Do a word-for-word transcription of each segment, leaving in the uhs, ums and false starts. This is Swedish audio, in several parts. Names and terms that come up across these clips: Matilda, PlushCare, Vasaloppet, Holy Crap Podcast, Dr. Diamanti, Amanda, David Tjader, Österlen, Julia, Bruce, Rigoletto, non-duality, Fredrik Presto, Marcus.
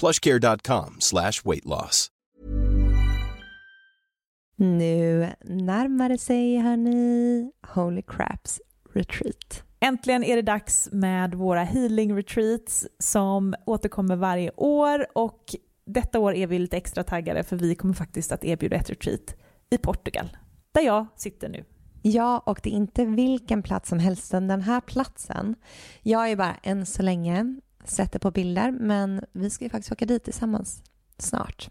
PlushCare.com slash weight loss. Nu närmar det sig, hörni, Holy Craps retreat. Äntligen är det dags med våra healing retreats som återkommer varje år, och detta år är vi lite extra taggade för vi kommer faktiskt att erbjuda ett retreat i Portugal där jag sitter nu. Ja, och det är inte vilken plats som helst, den här platsen. Jag är bara än så länge sätter på bilder, men vi ska ju faktiskt åka dit tillsammans snart.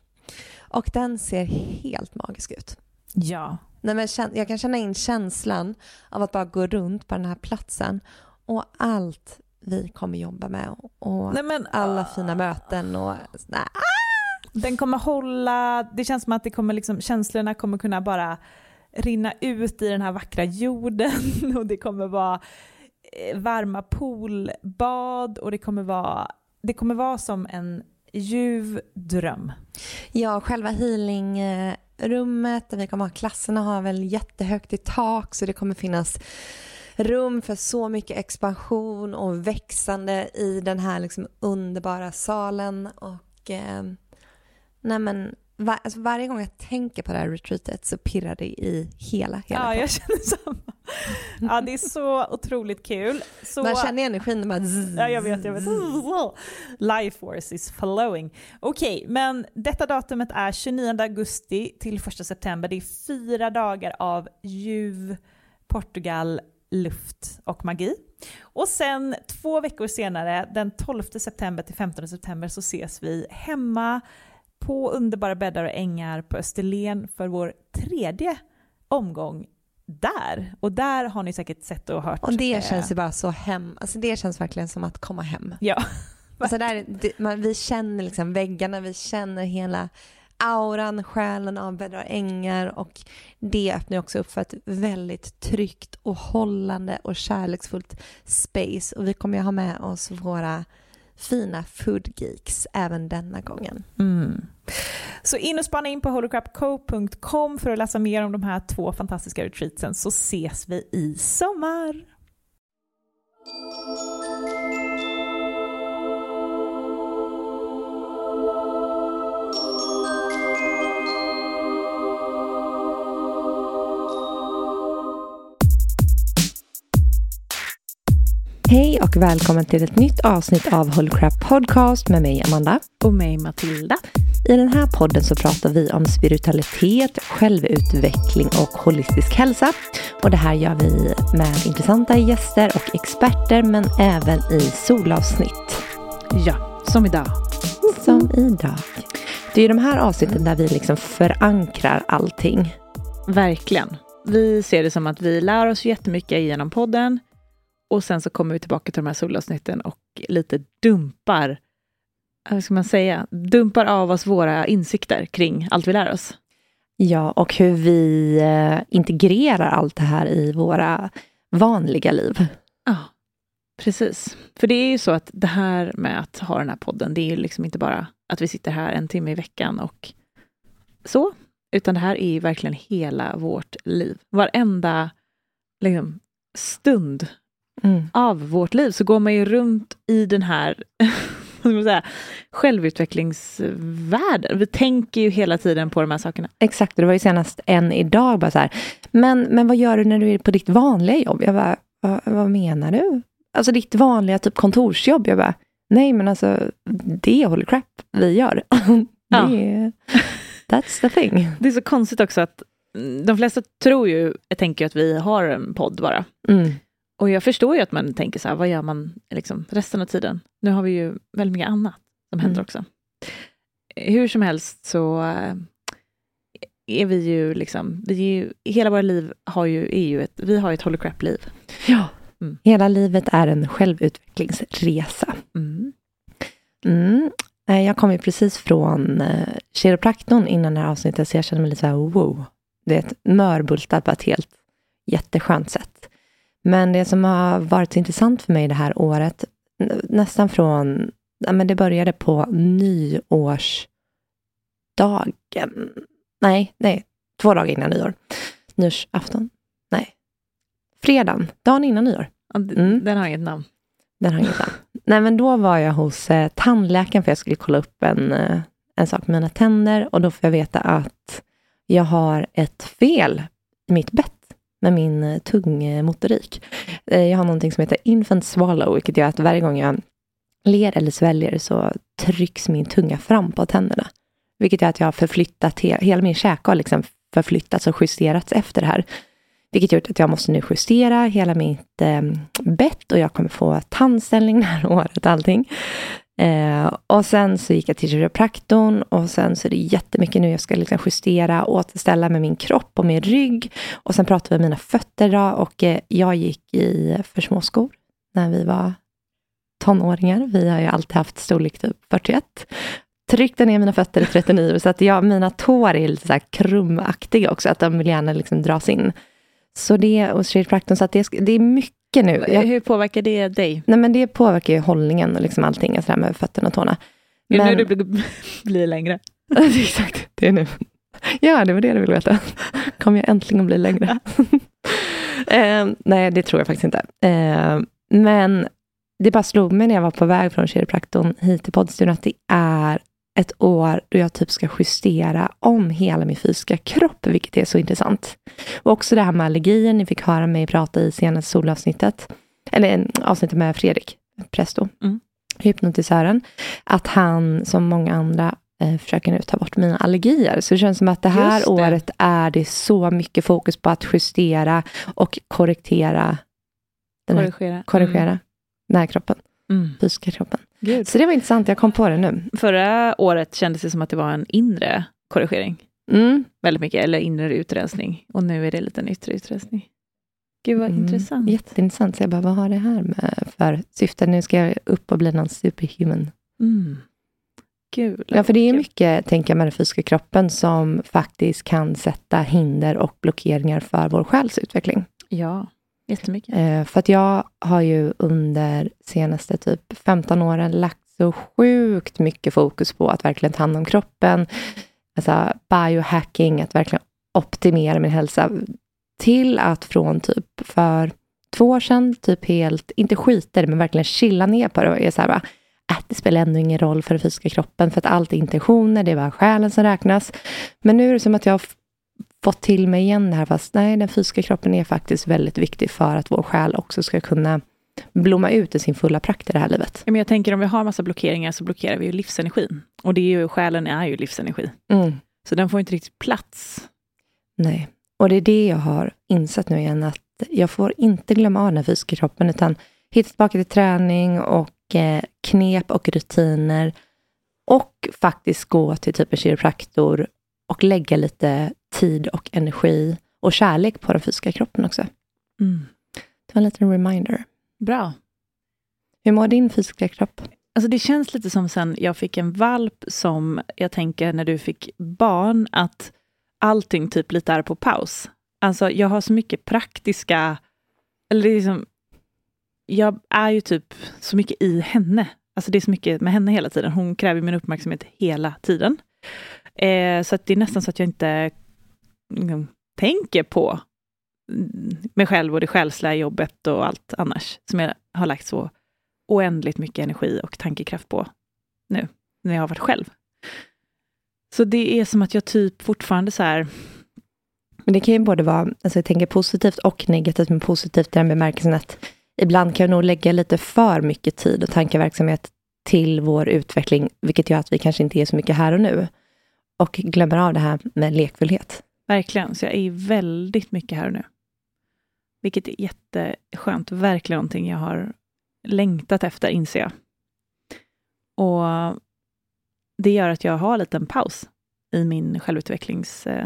Och den ser helt magisk ut. Ja. Nej, men jag kan känna in känslan av att bara gå runt på den här platsen och allt vi kommer jobba med och nej, men, alla uh... fina möten och sådär. Den kommer hålla, det känns som att det kommer liksom, känslorna kommer kunna bara rinna ut i den här vackra jorden, och det kommer vara varma poolbad och det kommer vara det kommer vara som en ljuv dröm. Ja, själva healingrummet där vi kommer ha klasserna har väl jättehögt i tak, så det kommer finnas rum för så mycket expansion och växande i den här liksom underbara salen, och eh, nej men var, alltså varje gång jag tänker på det här retreatet så pirrar det i hela hela. Ja, jag känner samma. Ja, det är så otroligt kul. Så man känner energin med zzz. Ja, jag vet, jag vet. Life force is flowing. Okej, okay, men detta datumet är tjugonionde augusti till första september. Det är fyra dagar av ljuv Portugal, luft och magi. Och sen två veckor senare, den tolfte september till femtonde september, så ses vi hemma på underbara bäddar och ängar på Österlen för vår tredje omgång där. Och där har ni säkert sett och hört. Och det känns ju bara så hem. Alltså det känns verkligen som att komma hem. Ja. Alltså där, det, man, vi känner liksom väggarna, vi känner hela auran, själen av bäddar och ängar, och det öppnar också upp för ett väldigt tryggt och hållande och kärleksfullt space. Och vi kommer ju ha med oss våra fina food geeks även denna gången. Mm. Så in och spana in på holy crap co dot com för att läsa mer om de här två fantastiska retreatsen, så ses vi i sommar. Hej och välkommen till ett nytt avsnitt av Holy Crap Podcast med mig Amanda. Och mig Matilda. I den här podden så pratar vi om spiritualitet, självutveckling och holistisk hälsa. Och det här gör vi med intressanta gäster och experter, men även i solavsnitt. Ja, som idag. Som idag. Det är ju de här avsnitten där vi liksom förankrar allting. Verkligen. Vi ser det som att vi lär oss jättemycket genom podden. Och sen så kommer vi tillbaka till de här solavsnitten och lite dumpar, vad ska man säga, dumpar av oss våra insikter kring allt vi lär oss. Ja, och hur vi integrerar allt det här i våra vanliga liv. Ja, precis. För det är ju så att det här med att ha den här podden, det är ju liksom inte bara att vi sitter här en timme i veckan och så, utan det här är ju verkligen hela vårt liv. Varenda liksom, stund Mm. av vårt liv så går man ju runt i den här vad ska man säga, självutvecklingsvärlden. Vi tänker ju hela tiden på de här sakerna. Exakt, det var ju senast en idag bara så här, men, men vad gör du när du är på ditt vanliga jobb? Jag bara, vad, vad menar du? Alltså ditt vanliga typ kontorsjobb. Jag bara, nej men alltså det är holy crap vi gör. Ja. Det, that's the thing. Det är så konstigt också att de flesta tror ju, jag tänker att vi har en podd bara. Mm. Och jag förstår ju att man tänker så här, vad gör man liksom resten av tiden? Nu har vi ju väldigt mycket annat som händer mm. också. Hur som helst så är vi ju liksom, vi är ju, hela våra liv har ju, är ju ett, vi har ju ett holy crap-liv. Ja, mm. hela livet är en självutvecklingsresa. Mm. Mm. Jag kom ju precis från kiropraktorn innan det här avsnittet, så jag kände mig lite så här, wow. Det är ett mörbultat på ett helt jätteskönt sätt. Men det som har varit intressant för mig det här året, nästan från, ja, men det började på nyårsdagen. Nej, nej, två dagar innan nyår. Nyårsafton? Nej. Fredagen, dagen innan nyår. Mm. Den har inget namn. Den har inget namn. Nej, men då var jag hos eh, tandläkaren för jag skulle kolla upp en, eh, en sak med mina tänder. Och då får jag veta att jag har ett fel i mitt bett med min eh, tungmotorik. Eh, jag har någonting som heter infant swallow, vilket gör att varje gång jag ler eller sväljer så trycks min tunga fram på tänderna. Vilket gör att jag har förflyttat, he- hela min käka har liksom förflyttats och justerats efter det här. Vilket gjort att jag måste nu justera hela mitt eh, bett. Och jag kommer få tandställning det här året och allting. Eh, och sen så gick jag till kiropraktorn. Och sen så är det jättemycket nu jag ska liksom justera, återställa med min kropp och min rygg. Och sen pratade vi med mina fötter då. Och eh, jag gick i för små skor när vi var tonåringar. Vi har ju alltid haft storlek typ fyrtioett. Tryckte ner mina fötter i trettionio. Så att jag, mina tår är lite så här krumaktiga också. Att de vill gärna liksom dras in. Så det, och kiropraktorn, så att det, det är mycket nu. Jag, Hur påverkar det dig? Nej, men det påverkar ju hållningen och liksom allting sådär med fötterna och tårna. Men, det är nu du blir, blir längre. Exakt, det är nu. Ja, det var det du ville veta. Kommer jag äntligen bli längre? eh, nej, det tror jag faktiskt inte. Eh, men det bara slog mig när jag var på väg från kiropraktorn hit till poddstudion att det är ett år då jag typ ska justera om hela min fysiska kropp, vilket är så intressant. Och också det här med allergier, ni fick höra mig prata i senaste solavsnittet, eller avsnittet med Fredrik Presto, mm. hypnotisören, att han som många andra eh, försöker nu ta bort mina allergier. Så det känns som att det här det. året är det så mycket fokus på att justera och korrigera den här, korrigera. korrigera mm. den här kroppen. Mm. Fysiska kroppen. Gud. Så det var intressant, jag kom på det nu. Förra året kändes det som att det var en inre korrigering. Mm. Väldigt mycket, eller inre utrensning. Och nu är det lite en yttre utrensning. Gud vad mm. intressant. Jätteintressant, så jag bara, vad har det här med för syfte? Nu ska jag upp och bli någon superhuman. Mm. Gud. Ja, för det är mycket, tänker jag, med den fysiska kroppen som faktiskt kan sätta hinder och blockeringar för vår själsutveckling. Ja. Jättemycket. Eh, för att jag har ju under senaste typ femton åren lagt så sjukt mycket fokus på att verkligen ta hand om kroppen. Alltså biohacking, att verkligen optimera min hälsa. Till att från typ för två år sedan typ helt, inte skiter men verkligen chilla ner på det. Och är så här bara, att det spelar ändå ingen roll för den fysiska kroppen. För att allt är intentioner, det är bara själen som räknas. Men nu är det som att jag fått till mig igen det här, fast nej, den fysiska kroppen är faktiskt väldigt viktig för att vår själ också ska kunna blomma ut i sin fulla prakt i det här livet. Men jag tänker, om vi har massa blockeringar så blockerar vi ju livsenergin. Och det är ju, själen är ju livsenergi. Mm. Så den får inte riktigt plats. Nej, och det är det jag har insett nu igen, att jag får inte glömma av den fysiska kroppen, utan hitta tillbaka till träning och eh, knep och rutiner och faktiskt gå till typ en kiropraktor och lägga lite tid och energi och kärlek på den fysiska kroppen också. Mm. Det var en liten reminder. Bra. Hur mår din fysiska kropp? Alltså det känns lite som sen jag fick en valp, som jag tänker när du fick barn, att allting typ lite är på paus. Alltså jag har så mycket praktiska, eller liksom, jag är ju typ så mycket i henne. Alltså det är så mycket med henne hela tiden. Hon kräver min uppmärksamhet hela tiden. Eh, så att det är nästan så att jag inte tänker på mig själv och det själsliga jobbet och allt annars som jag har lagt så oändligt mycket energi och tankekraft på nu när jag har varit själv. Så det är som att jag typ fortfarande så här. Men det kan ju både vara, alltså jag tänker positivt och negativt, men positivt i den bemärkelsen att ibland kan jag nog lägga lite för mycket tid och tankeverksamhet till vår utveckling, vilket gör att vi kanske inte är så mycket här och nu och glömmer av det här med lekfullhet. Verkligen, så jag är väldigt mycket här nu. Vilket är jätteskönt. Verkligen någonting jag har längtat efter, inser jag. Och det gör att jag har en liten paus i min självutvecklingsbubbla.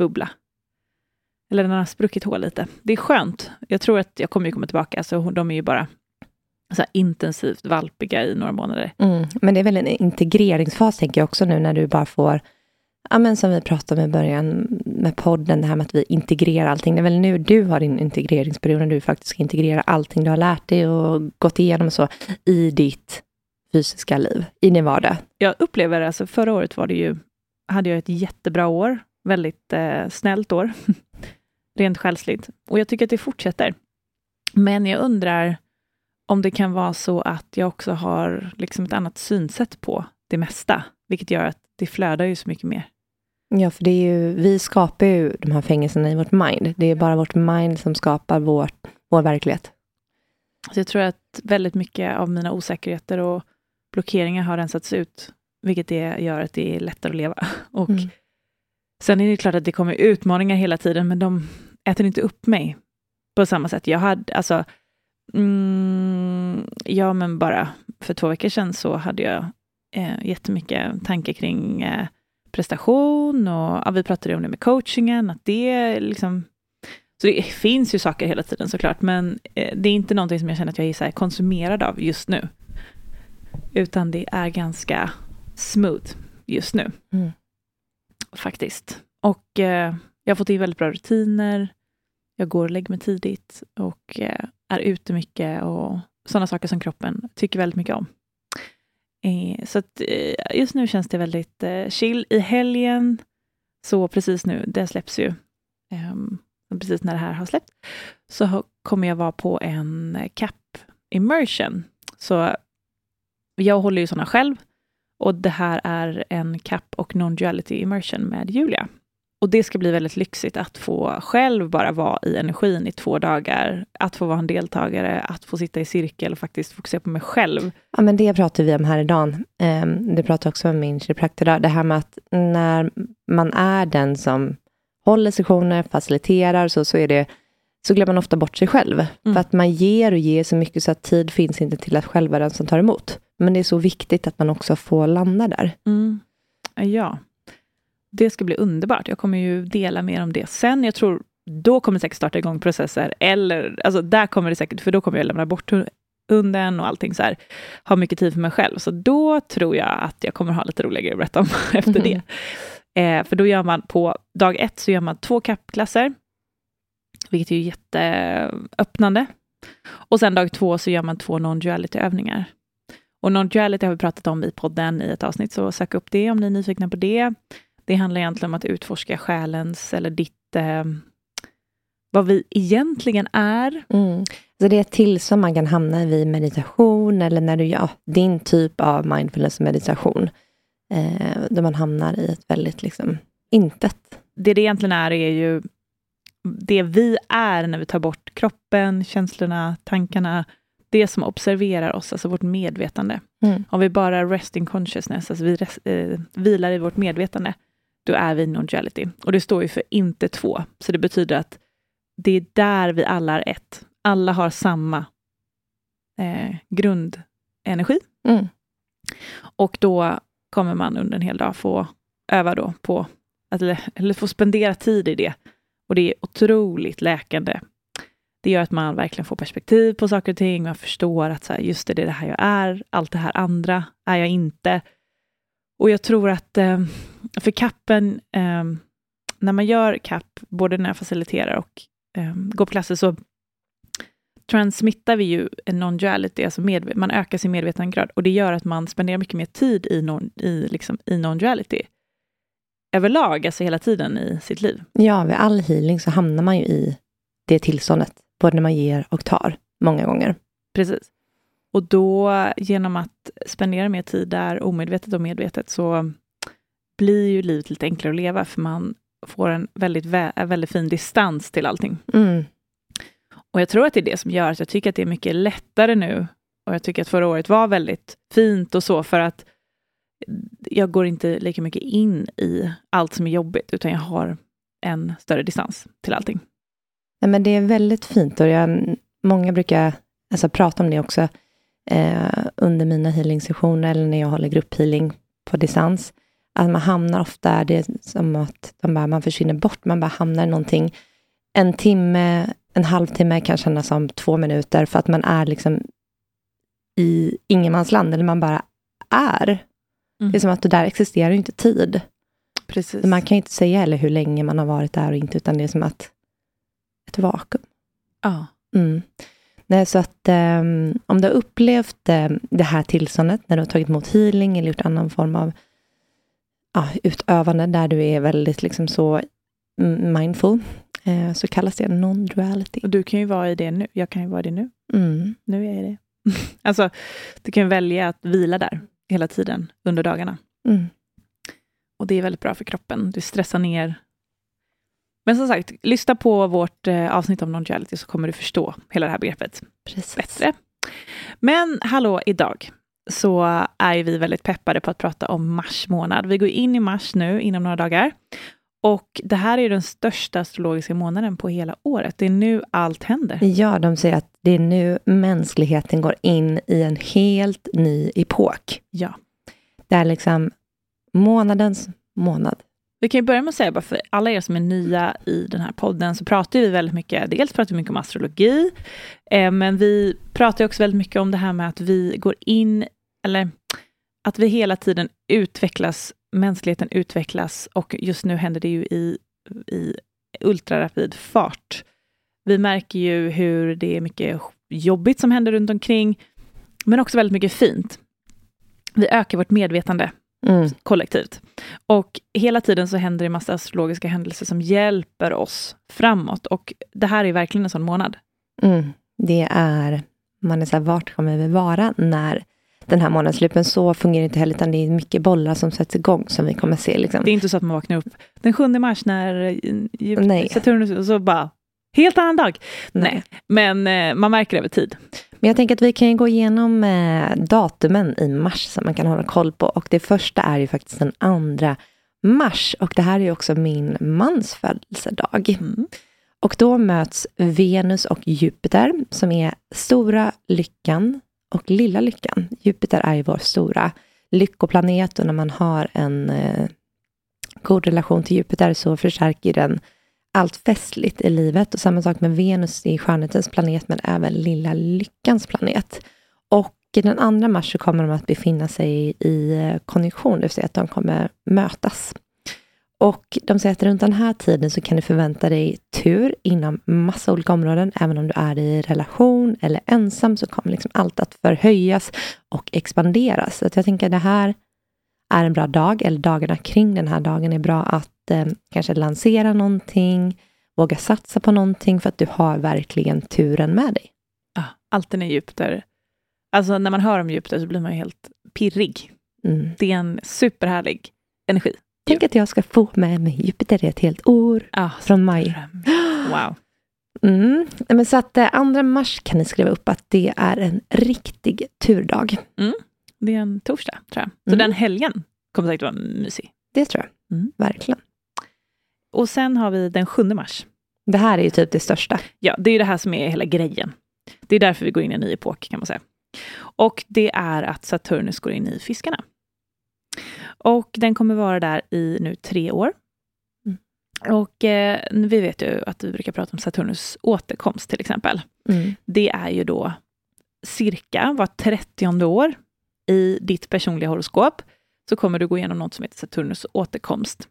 Eh, ja, Eller den har spruckit hål lite. Det är skönt. Jag tror att jag kommer ju komma tillbaka. Alltså, de är ju bara så här intensivt valpiga i några månader. Mm. Men det är väl en integreringsfas, tänker jag också nu, när du bara får, ja, men som vi pratade om i början med podden, det här med att vi integrerar allting. Det är väl nu du har din integreringsperiod, när du faktiskt ska integrera allting du har lärt dig och gått igenom så i ditt fysiska liv, i din vardag. Jag upplever, alltså förra året var det ju, hade jag ett jättebra år, väldigt eh, snällt år, rent själsligt. Och jag tycker att det fortsätter. Men jag undrar om det kan vara så att jag också har liksom ett annat synsätt på det mesta, vilket gör att det flödar ju så mycket mer. Ja, för det är ju, vi skapar ju de här fängelserna i vårt mind. Det är bara vårt mind som skapar vår, vår verklighet. Så jag tror att väldigt mycket av mina osäkerheter och blockeringar har rensats ut, vilket det gör att det är lättare att leva. Och mm. sen är det klart att det kommer utmaningar hela tiden, men de äter inte upp mig på samma sätt. Jag hade, alltså, mm, ja men bara för två veckor sedan så hade jag eh, jättemycket tankar kring eh, prestation och ja, vi pratade om det med coachingen, att det liksom, så det finns ju saker hela tiden såklart, men eh, det är inte någonting som jag känner att jag är så här konsumerad av just nu, utan det är ganska smooth just nu. Mm. Faktiskt. Och eh, jag har fått in väldigt bra rutiner. Jag går och lägger mig tidigt och eh, är ute mycket och sådana saker som kroppen tycker väldigt mycket om. Eh, så att eh, just nu känns det väldigt eh, chill. I helgen, så precis nu, det släpps ju. Eh, precis när det här har släppt, så ha, kommer jag vara på en cap immersion. Så jag håller ju sådana själv. Och det här är en cap- och non-duality immersion med Julia. Och det ska bli väldigt lyxigt att få själv bara vara i energin i två dagar. Att få vara en deltagare, att få sitta i cirkel och faktiskt fokusera på mig själv. Ja, men det pratade vi om här idag. Det pratade också om min kiropraktor idag. Det här med att när man är den som håller sessioner, faciliterar, så, så är det... så glömmer man ofta bort sig själv. Mm. För att man ger och ger så mycket så att tid finns inte till att själv vara den som tar emot. Men det är så viktigt att man också får landa där. Mm. Ja, det ska bli underbart. Jag kommer ju dela mer om det sen. Jag tror, då kommer det säkert starta igång processer. Eller, alltså där kommer det säkert, för då kommer jag lämna bort hunden och allting så här. Ha mycket tid för mig själv. Så då tror jag att jag kommer ha lite roligare grejer att berätta om efter mm. det. Eh, för då gör man på dag ett så gör man två kappklasser. Vilket är ju jätteöppnande. Och sen dag två så gör man två non-duality-övningar. Och non-duality har vi pratat om i podden i ett avsnitt. Så sök upp det om ni är nyfikna på det. Det handlar egentligen om att utforska själens eller ditt... Eh, vad vi egentligen är. Mm. Så det är till som man kan hamna vid meditation. Eller när du gör din typ av mindfulness-meditation. Eh, där man hamnar i ett väldigt liksom intet. Det det egentligen är är ju... det vi är när vi tar bort kroppen, känslorna, tankarna, det som observerar oss, alltså vårt medvetande. Mm. Om vi bara resting consciousness, alltså vi res- eh, vilar i vårt medvetande, då är vi non-duality. Och det står ju för inte två. Så det betyder att det är där vi alla är ett. Alla har samma eh, grundenergi. Mm. Och då kommer man under en hel dag få öva då på, att, eller, eller få spendera tid i det. Och det är otroligt läkande. Det gör att man verkligen får perspektiv på saker och ting. Man förstår att så här, just det, det är det här jag är. Allt det här andra är jag inte. Och jag tror att eh, för kappen, eh, när man gör kapp, både när jag faciliterar och eh, går på klasser, så transmittar vi ju en non-duality. Alltså medve- man ökar sin medvetandegrad. Och det gör att man spenderar mycket mer tid i, non- i, liksom, i non-duality. Överlag, alltså hela tiden i sitt liv. Ja, vid all healing så hamnar man ju i det tillståndet. Både när man ger och tar, många gånger. Precis. Och då, genom att spendera mer tid där, omedvetet och medvetet, så blir ju livet lite enklare att leva. För man får en väldigt, vä- väldigt fin distans till allting. Mm. Och jag tror att det är det som gör att jag tycker att det är mycket lättare nu. Och jag tycker att förra året var väldigt fint och så, för att jag går inte lika mycket in i allt som är jobbigt, utan jag har en större distans till allting. Nej, men det är väldigt fint, och jag, många brukar alltså, prata om det också eh, under mina healing-sessioner, eller när jag håller grupphealing på distans, att man hamnar ofta, det är som att de bara, man försvinner bort, man bara hamnar i någonting. En timme, en halvtimme kan kännas som två minuter, för att man är liksom i ingenmansland där man bara är. Mm. Det är som att det där existerar inte tid. Precis. Man kan ju inte säga eller hur länge man har varit där och inte, utan det är som att ett vakuum. Ja. Mm. Nej, så att um, om du har upplevt um, det här tillståndet när du har tagit emot healing eller gjort annan form av uh, utövande där du är väldigt liksom så mindful, uh, så kallas det non-duality. Och du kan ju vara i det nu. Jag kan ju vara i det nu. Mm. Nu är jag i det. Alltså, du kan välja att vila där hela tiden under dagarna. Mm. Och det är väldigt bra för kroppen. Du stressar ner. Men som sagt, lyssna på vårt eh, avsnitt om non-duality så kommer du förstå hela det här begreppet. Precis. Bättre. Men hallå, idag så är vi väldigt peppade på att prata om mars månad. Vi går in i mars nu inom några dagar. Och det här är ju den största astrologiska månaden på hela året. Det är nu allt händer. Ja, de säger att det är nu mänskligheten går in i en helt ny epok. Ja. Det är liksom månadens månad. Vi kan ju börja med att säga, bara för alla er som är nya i den här podden, så pratar vi väldigt mycket, dels pratar vi mycket om astrologi, eh, men vi pratar också väldigt mycket om det här med att vi går in, eller att vi hela tiden utvecklas, mänskligheten utvecklas, och just nu händer det ju i, i ultrarapid fart. Vi märker ju hur det är mycket jobbigt som händer runt omkring, men också väldigt mycket fint. Vi ökar vårt medvetande. Mm. Kollektivt. Och hela tiden så händer det massa astrologiska händelser som hjälper oss framåt. Och det här är verkligen en sån månad. Mm. Det är, man är så här, vart kommer vi vara när den här månadslupen så fungerar inte heller, utan det är mycket bollar som sätts igång som vi kommer se. Liksom. Det är inte så att man vaknar upp den sjunde mars när Jupiter, Saturnus, och så bara, helt annan dag. Nej. Nej. Men man märker det över tid. Men jag tänker att vi kan gå igenom eh, datumen i mars som man kan hålla koll på. Och det första är ju faktiskt den andra mars. Och det här är ju också min mans födelsedag. Mm. Och då möts Venus och Jupiter som är stora lyckan och lilla lyckan. Jupiter är ju vår stora lyckoplanet, och när man har en eh, god relation till Jupiter så förstärker den allt festligt i livet. Och samma sak med Venus i skönhetens planet, men även lilla lyckans planet. Och den andra mars så kommer de att befinna sig i konjunktion, det vill säga att de kommer mötas. Och de säger att runt den här tiden så kan du förvänta dig tur inom massa olika områden. Även om du är i relation eller ensam så kommer liksom allt att förhöjas och expanderas. Så att jag tänker att det här är en bra dag, eller dagarna kring den här dagen är bra att kanske lansera någonting, våga satsa på någonting, för att du har verkligen turen med dig. Ja, alltid är Jupiter. Alltså när man hör om Jupiter så blir man ju helt pirrig. Mm. Det är en superhärlig energi. Tänk att jag ska få med mig Jupiter i ett helt år, ja, från maj. Wow. Mm. Men så att andra mars kan ni skriva upp att det är en riktig turdag. Mm. Det är en torsdag, tror jag. Så mm. den helgen kommer säkert vara mysig. Det tror jag. Mm. Verkligen. Och sen har vi den sjunde mars. Det här är ju typ det största. Ja, det är ju det här som är hela grejen. Det är därför vi går in i en ny epok, kan man säga. Och det är att Saturnus går in i fiskarna. Och den kommer vara där i nu tre år. Mm. Och eh, vi vet ju att vi brukar prata om Saturnus återkomst till exempel. Mm. Det är ju då cirka var trettionde år i ditt personliga horoskop. Så kommer du gå igenom något som heter Saturnus återkomst.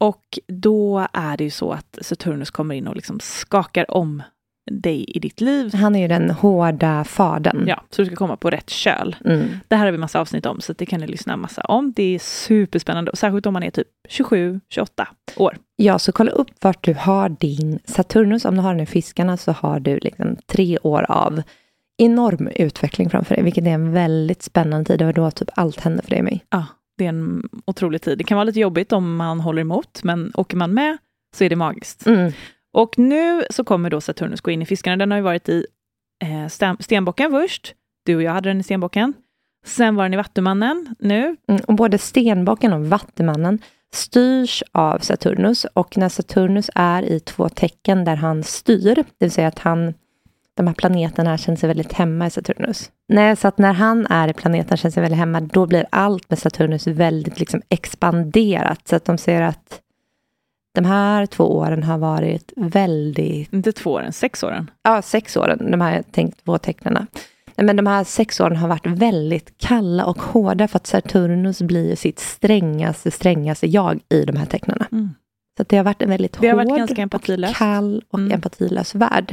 Och då är det ju så att Saturnus kommer in och liksom skakar om dig i ditt liv. Han är ju den hårda fadern. Ja, så du ska komma på rätt köl. Mm. Det här har vi massa avsnitt om, så det kan ni lyssna massa om. Det är superspännande, och särskilt om man är typ tjugosju tjugoåtta år. Ja, så kolla upp vart du har din Saturnus. Om du har den i fiskarna så har du liksom tre år av enorm utveckling framför dig, vilket är en väldigt spännande tid, och då typ allt händer för dig och mig. Ja. Det är en otrolig tid. Det kan vara lite jobbigt om man håller emot, men åker man med så är det magiskt. Mm. Och nu så kommer då Saturnus gå in i fiskarna. Den har ju varit i eh, sten- stenbocken först. Du och jag hade den i stenbocken. Sen var den i vattumannen nu. Mm, och både stenbocken och vattumannen styrs av Saturnus. Och när Saturnus är i två tecken där han styr, det vill säga att han... De här planeterna känns sig väldigt hemma i Saturnus. Nej, så att när han är i planeten känns sig väldigt hemma, då blir allt med Saturnus väldigt liksom expanderat. Så att de ser att de här två åren har varit väldigt... Inte två åren, sex åren. Ja, sex åren, de här tänkt, två tecknarna. men de här sex åren har varit väldigt kalla och hårda för att Saturnus blir sitt strängaste, strängaste jag i de här tecknarna. Mm. Så att det har varit en väldigt det hård och kall och mm. empatilös värld.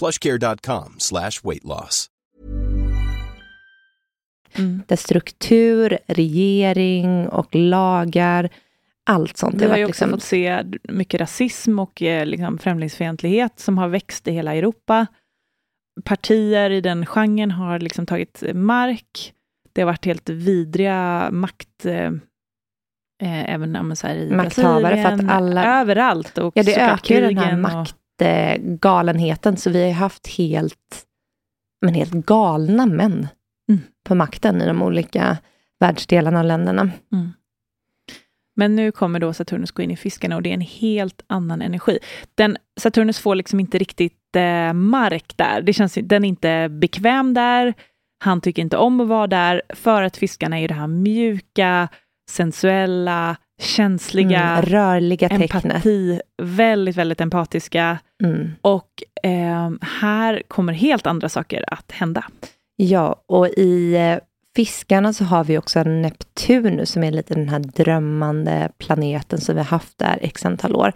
PlushCare.com slash weight loss. Mm. Där struktur, regering och lagar, allt sånt. Vi har ju också liksom... fått se mycket rasism och liksom främlingsfientlighet som har växt i hela Europa. Partier i den genren har liksom tagit mark. Det har varit helt vidriga makt... Eh, även om så här i makthavare för att alla... Överallt. Och ja, det ökar ju den här maktgalenheten. Och... Så vi har haft helt, men helt galna män. Mm. På makten i de olika världsdelarna och länderna. Mm. Men nu kommer då Saturnus gå in i fiskarna och det är en helt annan energi. Den, Saturnus får liksom inte riktigt eh, mark där. Det känns, den är inte bekväm där. Han tycker inte om att vara där. För att fiskarna är ju det här mjuka, sensuella, känsliga, mm, rörliga empati, tecknet. Väldigt, väldigt empatiska. Mm. Och eh, här kommer helt andra saker att hända. Ja, och i fiskarna så har vi också Neptunus som är lite den här drömmande planeten som vi har haft där x antal år.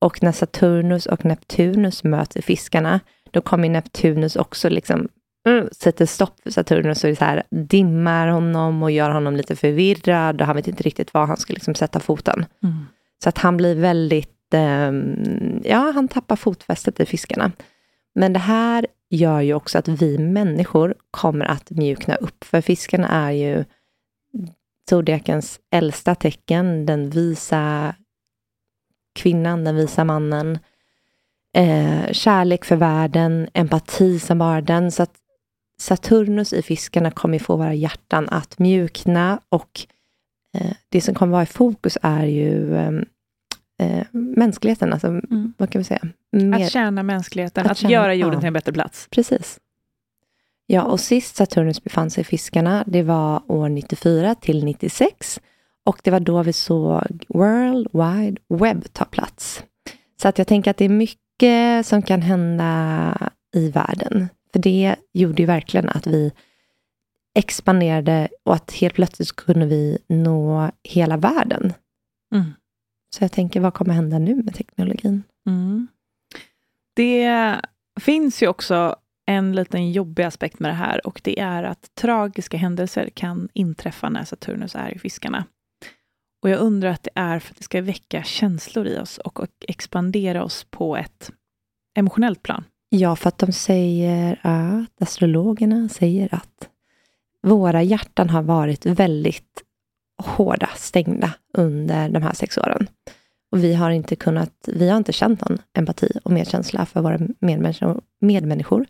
Och när Saturnus och Neptunus möts i fiskarna, då kommer Neptunus också liksom mm, sätter stopp för Saturnus och är så här, dimmar honom och gör honom lite förvirrad och han vet inte riktigt var han ska liksom sätta foten. Mm. Så att han blir väldigt, eh, ja han tappar fotfästet i fiskarna. Men det här gör ju också att vi människor kommer att mjukna upp. För fiskarna är ju zodiakens äldsta tecken. Den visa kvinnan, den visa mannen. Eh, kärlek för världen, empati som bara den. Så att Saturnus i fiskarna kommer få våra hjärtan att mjukna. Och eh, det som kommer vara i fokus är ju... Eh, Eh, mänskligheten, alltså, mm. vad kan vi säga? Mer, att tjäna mänskligheten, att, att tjäna, göra jorden ja. till en bättre plats. Precis. Ja, och sist Saturnus befann sig i fiskarna, det var år nittiofyra till nittiosex. Och det var då vi såg World Wide Web ta plats. Så att jag tänker att det är mycket som kan hända i världen. För det gjorde ju verkligen att vi expanderade och att helt plötsligt kunde vi nå hela världen. Mm. Så jag tänker, vad kommer hända nu med teknologin? Mm. Det finns ju också en liten jobbig aspekt med det här. Och det är att tragiska händelser kan inträffa när Saturnus är i fiskarna. Och jag undrar att det är för att det ska väcka känslor i oss. Och, och expandera oss på ett emotionellt plan. Ja, för att de säger att, astrologerna säger att våra hjärtan har varit väldigt... hårda, stängda under de här sex åren. Och vi har inte kunnat, vi har inte känt någon empati och medkänsla för våra medmänniskor, medmänniskor.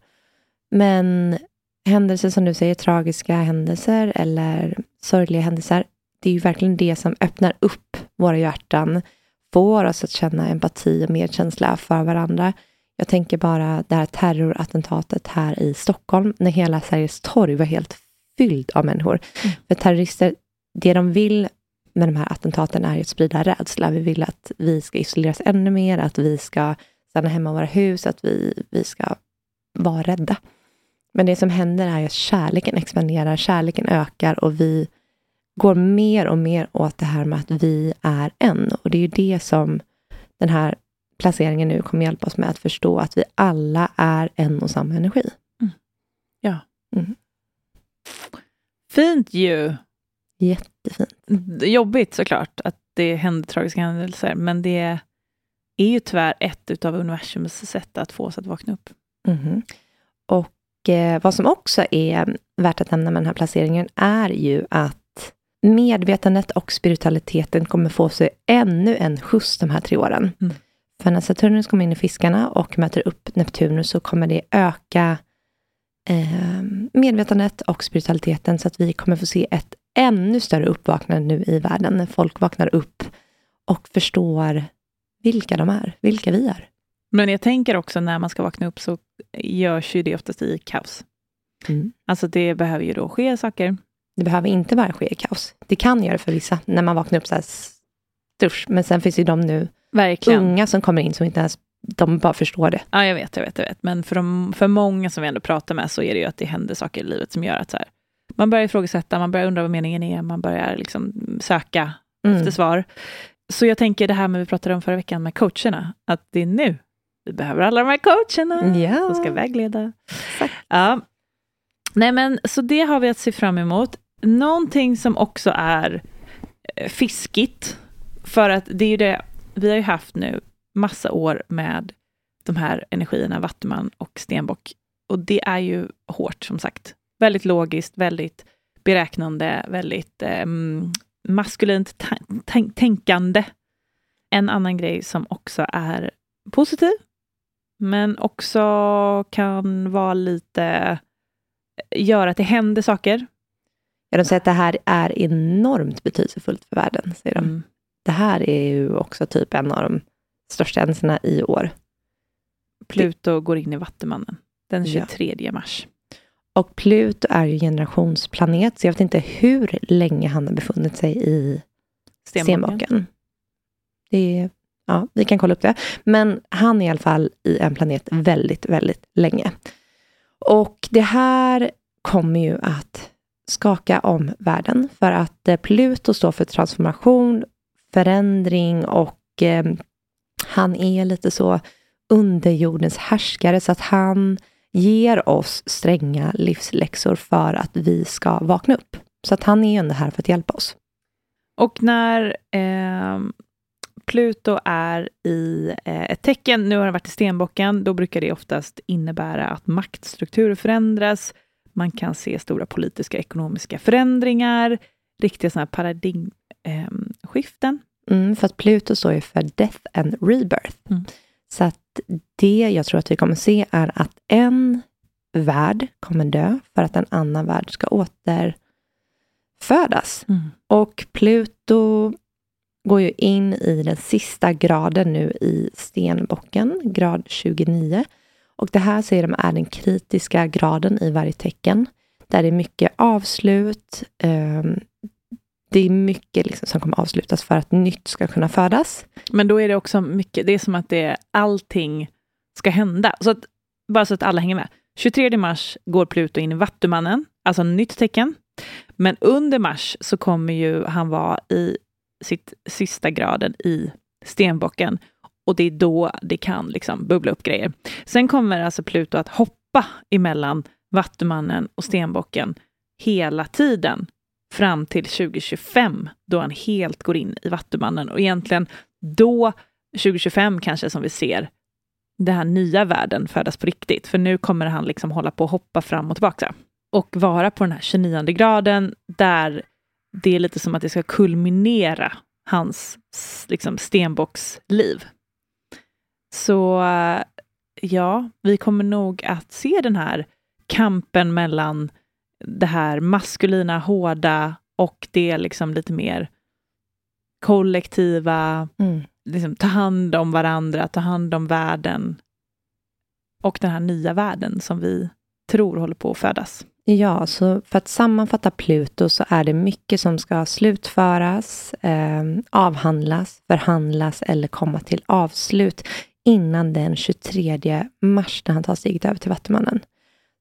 Men händelser som du säger, tragiska händelser eller sorgliga händelser, det är ju verkligen det som öppnar upp våra hjärtan, får oss att känna empati och medkänsla för varandra. Jag tänker bara det här terrorattentatet här i Stockholm, när hela Sveriges torg var helt fylld av människor. Mm. För terrorister, det de vill med de här attentaten är att sprida rädsla. Vi vill att vi ska isoleras ännu mer. Att vi ska stanna hemma i våra hus. Att vi, vi ska vara rädda. Men det som händer är att kärleken expanderar. Kärleken ökar. Och vi går mer och mer åt det här med att vi är en. Och det är ju det som den här placeringen nu kommer hjälpa oss med. Att förstå att vi alla är en och samma energi. Mm. Ja. Mm. Fint ju. Jättefint. Jobbigt såklart att det händer tragiska händelser, men det är ju tyvärr ett utav universums sätt att få oss att vakna upp. Mm. Och eh, vad som också är värt att nämna med den här placeringen är ju att medvetandet och spiritualiteten kommer få sig ännu en skjuts de här tre åren. Mm. För när Saturnus kommer in i fiskarna och möter upp Neptunus så kommer det öka eh, medvetandet och spiritualiteten, så att vi kommer få se ett ännu större uppvaknande nu i världen. När folk vaknar upp och förstår vilka de är, vilka vi är. Men jag tänker också när man ska vakna upp så görs ju det oftast i kaos. Mm. Alltså det behöver ju då ske saker. Det behöver inte bara ske i kaos. Det kan göra för vissa när man vaknar upp så här sturs. Men sen finns ju de nu verkligen unga som kommer in som inte ens, de bara förstår det. Ja, jag vet, jag vet, jag vet. Men för, de, för många som vi ändå pratar med så är det ju att det händer saker i livet som gör att så här, man börjar ifrågasätta, man börjar undra vad meningen är, man börjar liksom söka mm. efter svar. Så jag tänker det här med vi pratade om förra veckan med coacherna, att det är nu vi behöver alla de här coacherna yeah. som ska vägleda. Exakt. Ja. Nej men, så det har vi att se fram emot. Någonting som också är fiskigt, för att det är ju det, vi har ju haft nu massa år med de här energierna, Vattuman och Stenbock, och det är ju hårt som sagt, väldigt logiskt, väldigt beräknande, väldigt eh, maskulint t- t- tänkande. En annan grej som också är positiv men också kan vara lite göra att det händer saker. Ja, de säger att det här är enormt betydelsefullt för världen, säger de. Mm. Det här är ju också typ en av de största händelserna i år. Pluto det... går in i Vattumannen den tjugotredje ja. mars. Och Pluto är ju generationsplanet, så jag vet inte hur länge han har befunnit sig i Stenbocken. Det är, ja, vi kan kolla upp det. Men han är i alla fall i en planet väldigt, väldigt länge. Och det här kommer ju att skaka om världen, för att Pluto står för transformation, förändring, och eh, han är lite så underjordens härskare, så att han ger oss stränga livsläxor för att vi ska vakna upp. Så att han är ju ändå här för att hjälpa oss. Och när eh, Pluto är i eh, ett tecken, nu har han varit i Stenbocken, då brukar det oftast innebära att maktstrukturer förändras. Man kan se stora politiska, ekonomiska förändringar, riktiga sådana här paradigmskiften. Eh, mm, för att Pluto står ju för death and rebirth. Mm. Så att det jag tror att vi kommer se är att en värld kommer dö för att en annan värld ska återfödas. Mm. Och Pluto går ju in i den sista graden nu i Stenbocken, grad tjugonio. Och det här säger de är den kritiska graden i varje tecken. Där det är mycket avslut. Eh, det är mycket liksom som kommer avslutas för att nytt ska kunna födas. Men då är det också mycket, det är som att det, allting ska hända. Så att, bara så att alla hänger med. tjugotredje mars går Pluto in i Vattumannen, alltså nytt tecken. Men under mars så kommer ju han vara i sitt sista graden i Stenbocken. Och det är då det kan liksom bubbla upp grejer. Sen kommer alltså Pluto att hoppa emellan Vattumannen och Stenbocken hela tiden fram till tjugo tjugofem, då han helt går in i Vattumannen. Och egentligen då tjugo tjugofem kanske som vi ser den här nya världen födas på riktigt. För nu kommer han liksom hålla på och hoppa fram och tillbaka. Och vara på den här tjugonionde graden där det är lite som att det ska kulminera hans liksom stenbocksliv. Så ja, vi kommer nog att se den här kampen mellan det här maskulina, hårda och det liksom lite mer kollektiva, mm. liksom ta hand om varandra, ta hand om världen, och den här nya världen som vi tror håller på att födas. Ja, så för att sammanfatta Pluto så är det mycket som ska slutföras, eh, avhandlas, förhandlas eller komma till avslut innan den tjugotredje mars när han tar steget över till Vattumannen.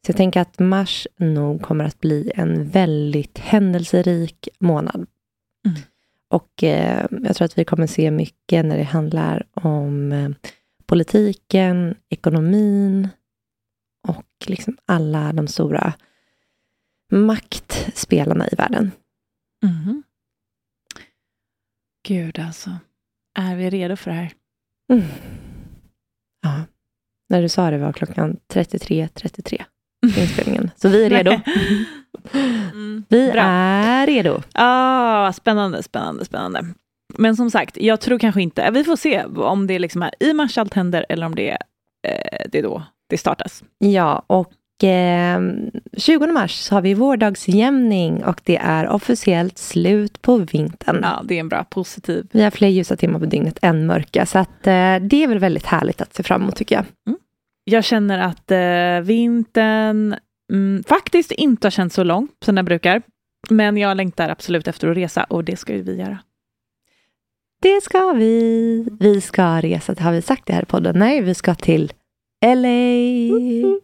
Så jag tänker att mars nog kommer att bli en väldigt händelserik månad. Mm. Och eh, jag tror att vi kommer se mycket när det handlar om eh, politiken, ekonomin och liksom alla de stora maktspelarna i världen. Mm. Gud alltså. Är vi redo för det här? Mm. Ja. När du sa det var klockan trettiotre trettiotre i inspelningen. Så vi är redo. Mm. Vi Bra. är redo. Ah, spännande, spännande, spännande. Men som sagt, jag tror kanske inte. Vi får se om det liksom är i mars allt händer eller om det är, eh, det är då det startas. Ja, och eh, tjugonde mars så har vi vårdagsjämning och det är officiellt slut på vintern. Ja, det är en bra positiv. Vi har fler ljusa timmar på dygnet än mörka. Så att, eh, det är väl väldigt härligt att se fram emot tycker jag. Mm. Jag känner att eh, vintern mm, faktiskt inte har känts så lång som den brukar. Men jag längtar absolut efter att resa och det ska ju vi göra. Det ska vi. Vi ska resa. Har vi sagt det här i podden? Nej, vi ska till L A. Mm-hmm.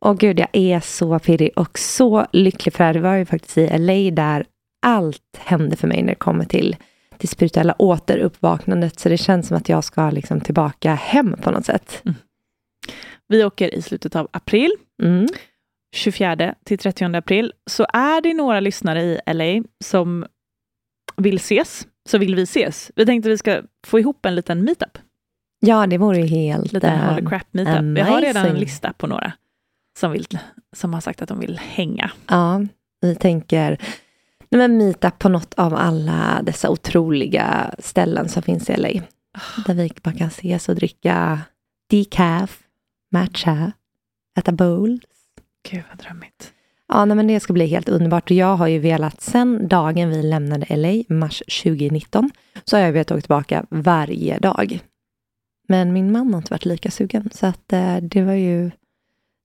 Och gud, jag är så pirrig och så lycklig för det. Det var ju faktiskt i L A där allt hände för mig när det kommer till det spirituella återuppvaknandet. Så det känns som att jag ska liksom tillbaka hem på något sätt. Mm. Vi åker i slutet av april. Mm. tjugofjärde till trettionde april. Så är det några lyssnare i L A som vill ses, så vill vi ses. Vi tänkte vi ska få ihop en liten meetup. Ja, det vore ju helt... Liten um, Holy Crap meetup. Amazing. Vi har redan en lista på några som, vill, som har sagt att de vill hänga. Ja, vi tänker nej men meetup på något av alla dessa otroliga ställen som finns i L A. Oh. Där vi bara kan ses och dricka decaf, matcha, äta bowls. Gud, vad drömmigt. Ja, nej, men det ska bli helt underbart. Jag har ju velat, sen dagen vi lämnade L A, mars tjugonitton, så har jag velat åka tillbaka varje dag. Men min man har inte varit lika sugen. Så att eh, det var ju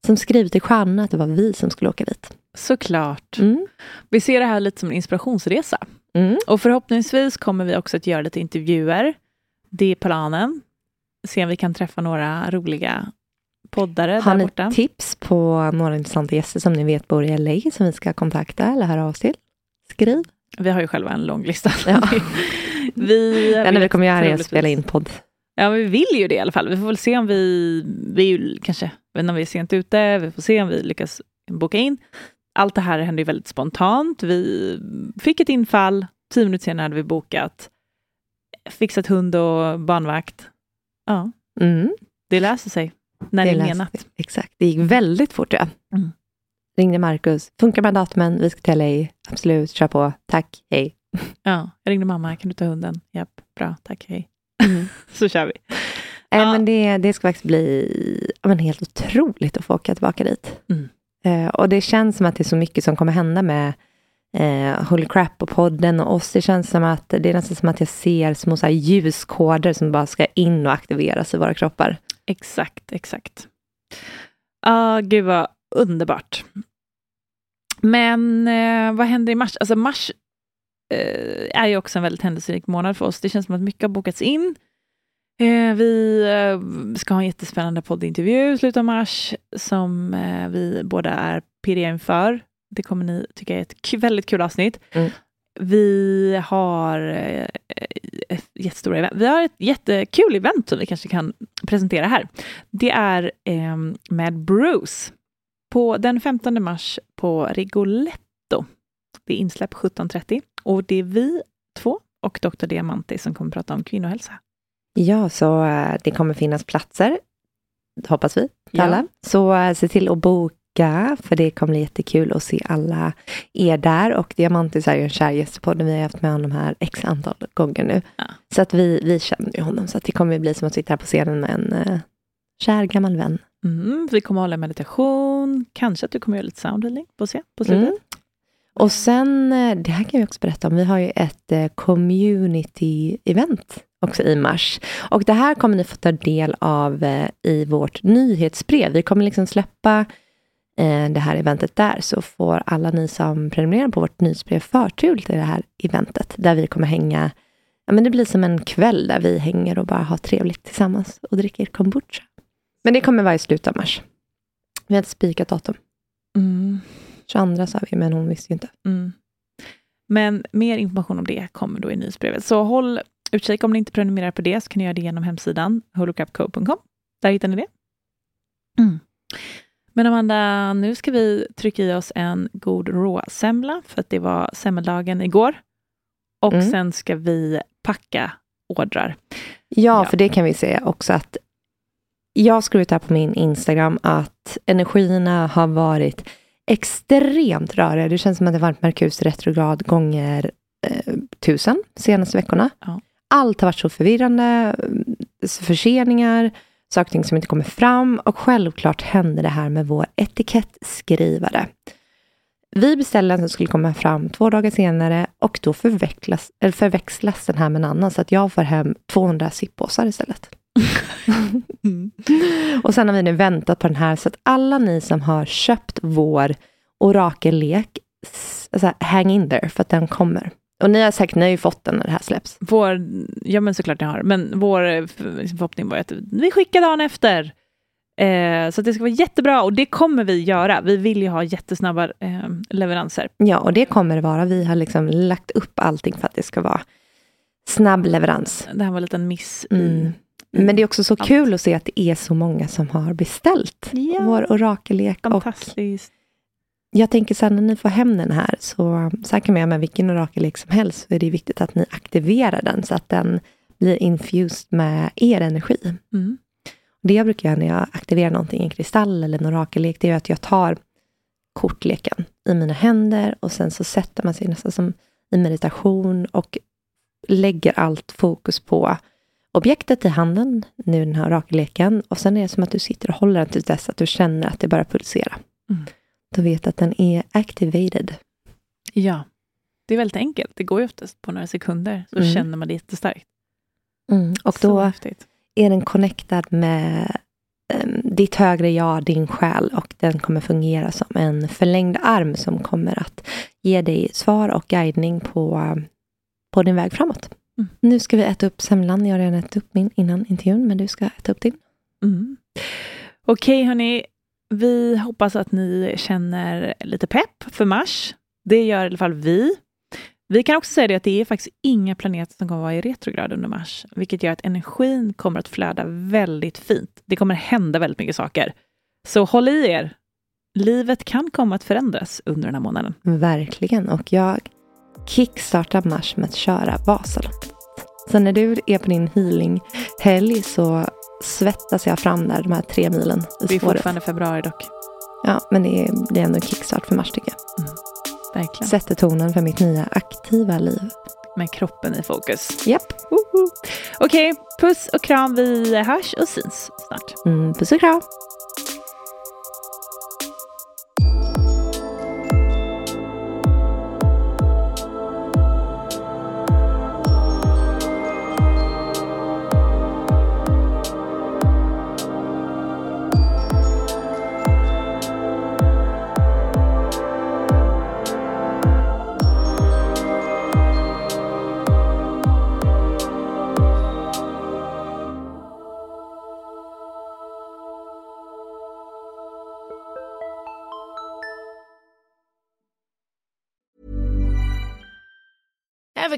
som skrivet i stjärnan att det var vi som skulle åka dit. Såklart. Mm. Vi ser det här lite som en inspirationsresa. Mm. Och förhoppningsvis kommer vi också att göra lite intervjuer. Det är planen. Se om vi kan träffa några roliga poddare har där borta. Har ni tips på några intressanta gäster som ni vet bor i L A som vi ska kontakta eller höra av oss till? Skriv. Vi har ju själva en lång lista. Ja. vi, ja, vi kommer göra att spela in podd. Ja, men vi vill ju det i alla fall. Vi får väl se om vi, vi kanske, när vi är sent ute, vi får se om vi lyckas boka in. Allt det här hände ju väldigt spontant. Vi fick ett infall, tio minuter senare hade vi bokat, fixat hund och barnvakt. Ja, mm. Det löser sig. När det är menat. Exakt, det gick väldigt fort ja. Mm. Ringde Marcus, funkar med datumen, vi ska till L A, absolut, kör på, tack, hej. Ja, jag ringde mamma, kan du ta hunden? Japp, bra, tack, hej. Mm. Så kör vi. Äh, ja. men det, det ska faktiskt bli men, helt otroligt att få åka tillbaka dit. Mm. Eh, och det känns som att det är så mycket som kommer hända med eh, Holy Crap och podden och oss. Det känns som att det är nästan som att jag ser små så här ljuskoder som bara ska in och aktiveras i våra kroppar. Exakt, exakt. Ah, gud vad underbart. Men eh, vad händer i mars? Alltså mars eh, är ju också en väldigt händelserik månad för oss. Det känns som att mycket har bokats in. Eh, vi eh, ska ha en jättespännande poddintervju i slutet av mars som eh, vi båda är pirriga inför. Det kommer ni tycka är ett k- väldigt kul avsnitt. Mm. Vi har eh, jättestora event. Vi har ett jättekul event som vi kanske kan presentera här. Det är eh, med Bruce på den femtonde mars på Rigoletto. Det är insläpp sjutton trettio och det är vi två och doktor Diamanti som kommer prata om kvinnohälsa. Ja, så eh, det kommer finnas platser, hoppas vi, ja. Alla. Så eh, se till att boka. För det kommer bli jättekul att se alla er där. Och Diamantis är ju en kär gästepodden. Vi har haft med honom här x antal gånger nu. Ja. Så att vi, vi känner ju honom. Så att det kommer bli som att sitta här på scenen med en uh, kär gammal vän. Mm, vi kommer hålla meditation. Kanske att du kommer göra lite soundhealing på scen på slutet. Mm. Och sen, det här kan vi också berätta om. Vi har ju ett uh, community-event också i mars. Och det här kommer ni få ta del av uh, i vårt nyhetsbrev. Vi kommer liksom släppa det här eventet där, så får alla ni som prenumererar på vårt nyhetsbrev förtur till det här eventet där vi kommer hänga, ja men det blir som en kväll där vi hänger och bara har trevligt tillsammans och dricker kombucha. Men det kommer vara i slutet av mars. Vi har ett spikat datum. Mm. tjugoandra sa vi, men hon visste ju inte. Mm. Men mer information om det kommer då i nyhetsbrevet. Så håll utkik om ni inte prenumererar på det, så kan ni göra det genom hemsidan holy crap co punkt com. Där hittar ni det. Mm. Men Amanda, nu ska vi trycka i oss en god råsemla för att det var semmeldagen igår. Och mm. sen ska vi packa ordrar. Ja, ja, för det kan vi säga också att jag skrev ut här på min Instagram att energierna har varit extremt röriga. Det känns som att det varit Merkurs retrograd gånger eh, tusen senaste veckorna. Ja. Allt har varit så förvirrande, förseningar, saker som inte kommer fram. Och självklart hände det här med vår etikettskrivare. Vi beställde en som skulle komma fram två dagar senare och då förväxlas, eller förväxlas den här med en annan så att jag får hem tvåhundra sippåsar istället. Mm. Och sen har vi nu väntat på den här så att alla ni som har köpt vår orakellek, alltså, hang in there för att den kommer. Och ni har säkert ni har ju fått den när det här släpps. Vår, ja men såklart ni har, men vår förhoppning var att vi skickar dagen efter. Eh, så att det ska vara jättebra och det kommer vi göra. Vi vill ju ha jättesnabba eh, leveranser. Ja, och det kommer det vara. Vi har liksom lagt upp allting för att det ska vara snabb leverans. Det här var en liten miss. Mm. Men det är också så allt. Kul att se att det är så många som har beställt ja. Vår orakellek. Fantastiskt. Och jag tänker sen när ni får hem den här så säkert med, med vilken orakellek som helst så är det viktigt att ni aktiverar den så att den blir infused med er energi. Mm. Det jag brukar göra när jag aktiverar någonting, en kristall eller en orakellek, det är att jag tar kortleken i mina händer och sen så sätter man sig nästan som i meditation och lägger allt fokus på objektet i handen, nu den här orakelleken, och sen är det som att du sitter och håller den till dess att du känner att det börjar pulsera. Mm. Du vet att den är activated. Ja, det är väldigt enkelt. Det går ju oftast på några sekunder så mm. känner man det jättestarkt. Mm. Och då... Så häftigt. Är den connectad med um, ditt högre jag, din själ, och den kommer fungera som en förlängd arm som kommer att ge dig svar och guidning på, på din väg framåt. Mm. Nu ska vi äta upp semlan. Jag har redan ätit upp min innan intervjun, men du ska äta upp din. Mm. Okej hörni, vi hoppas att ni känner lite pepp för mars. Det gör i alla fall vi. Vi kan också säga det att det är faktiskt inga planeter som kommer vara i retrograd under mars. Vilket gör att energin kommer att flöda väldigt fint. Det kommer hända väldigt mycket saker. Så håll i er. Livet kan komma att förändras under den här månaden. Verkligen. Och jag kickstartar mars med att köra Vasaloppet. Så när du är på din healing-helg så svettas jag fram där de här tre milen. Det är fortfarande februari dock. Ja, men det är, det är ändå kickstart för mars tycker jag. Mm. Verkligen. Sätter tonen för mitt nya aktiva liv. Med kroppen i fokus. Japp. Uh-huh. Okej, okay, puss och kram. Vi hörs och syns snart. Mm, puss och kram. Ever